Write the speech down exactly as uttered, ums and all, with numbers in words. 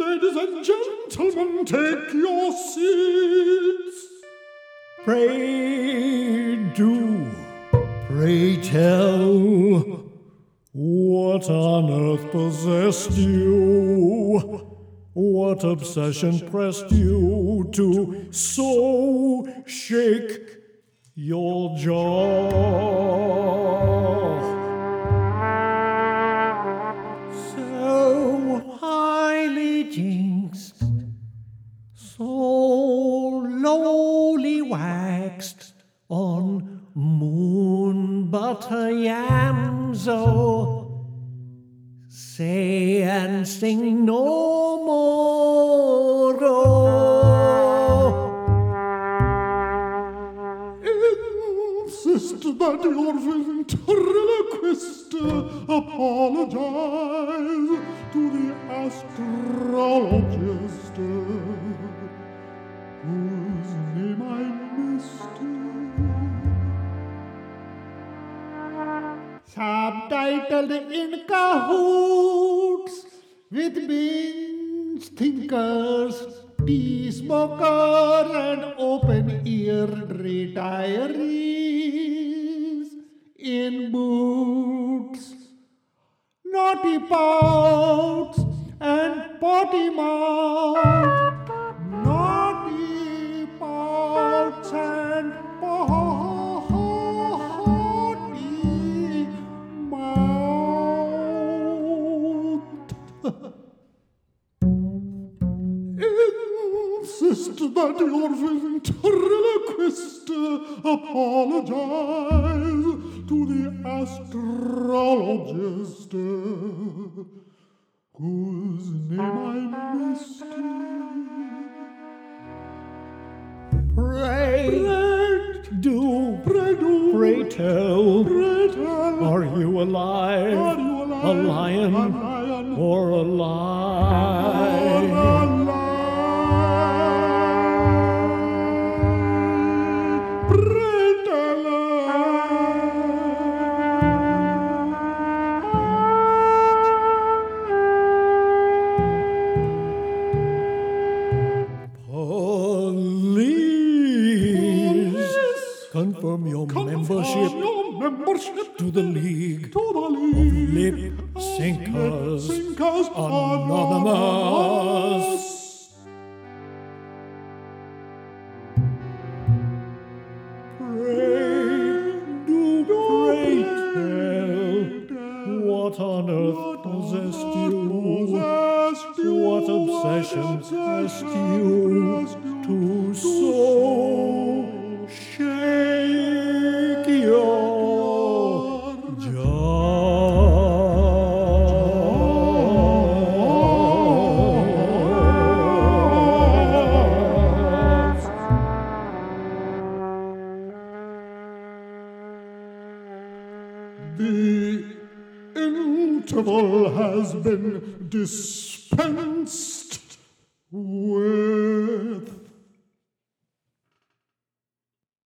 Ladies and gentlemen, take your seats. Pray do, pray tell, what on earth possessed you? What obsession pressed you to so shake your jaw? So highly jinxed, so lowly waxed on moon butter yams, oh. Say and sing no more, oh. Insist that your ventriloquist apologize to the astrologist whose name I missed. Subtitled in cahoots with beans, thinkers, tea smokers, and open-eared retirees in boots, naughty pouts, and potty mouth, naughty pouts and potty. Insist that your ventriloquist apologize to the astrologist whose name I missed. Pray, pray do, pray do, pray tell, pray tell, are you alive, are you alive, a lion, a lion, or a lie? Confirm your, membership, your membership to the League, to the league of Lip-sinkers Anonymous. Pray do, pray tell, what on earth possessed you? What obsession pressed you to so? Shake your jaws. The interval has been dispensed with.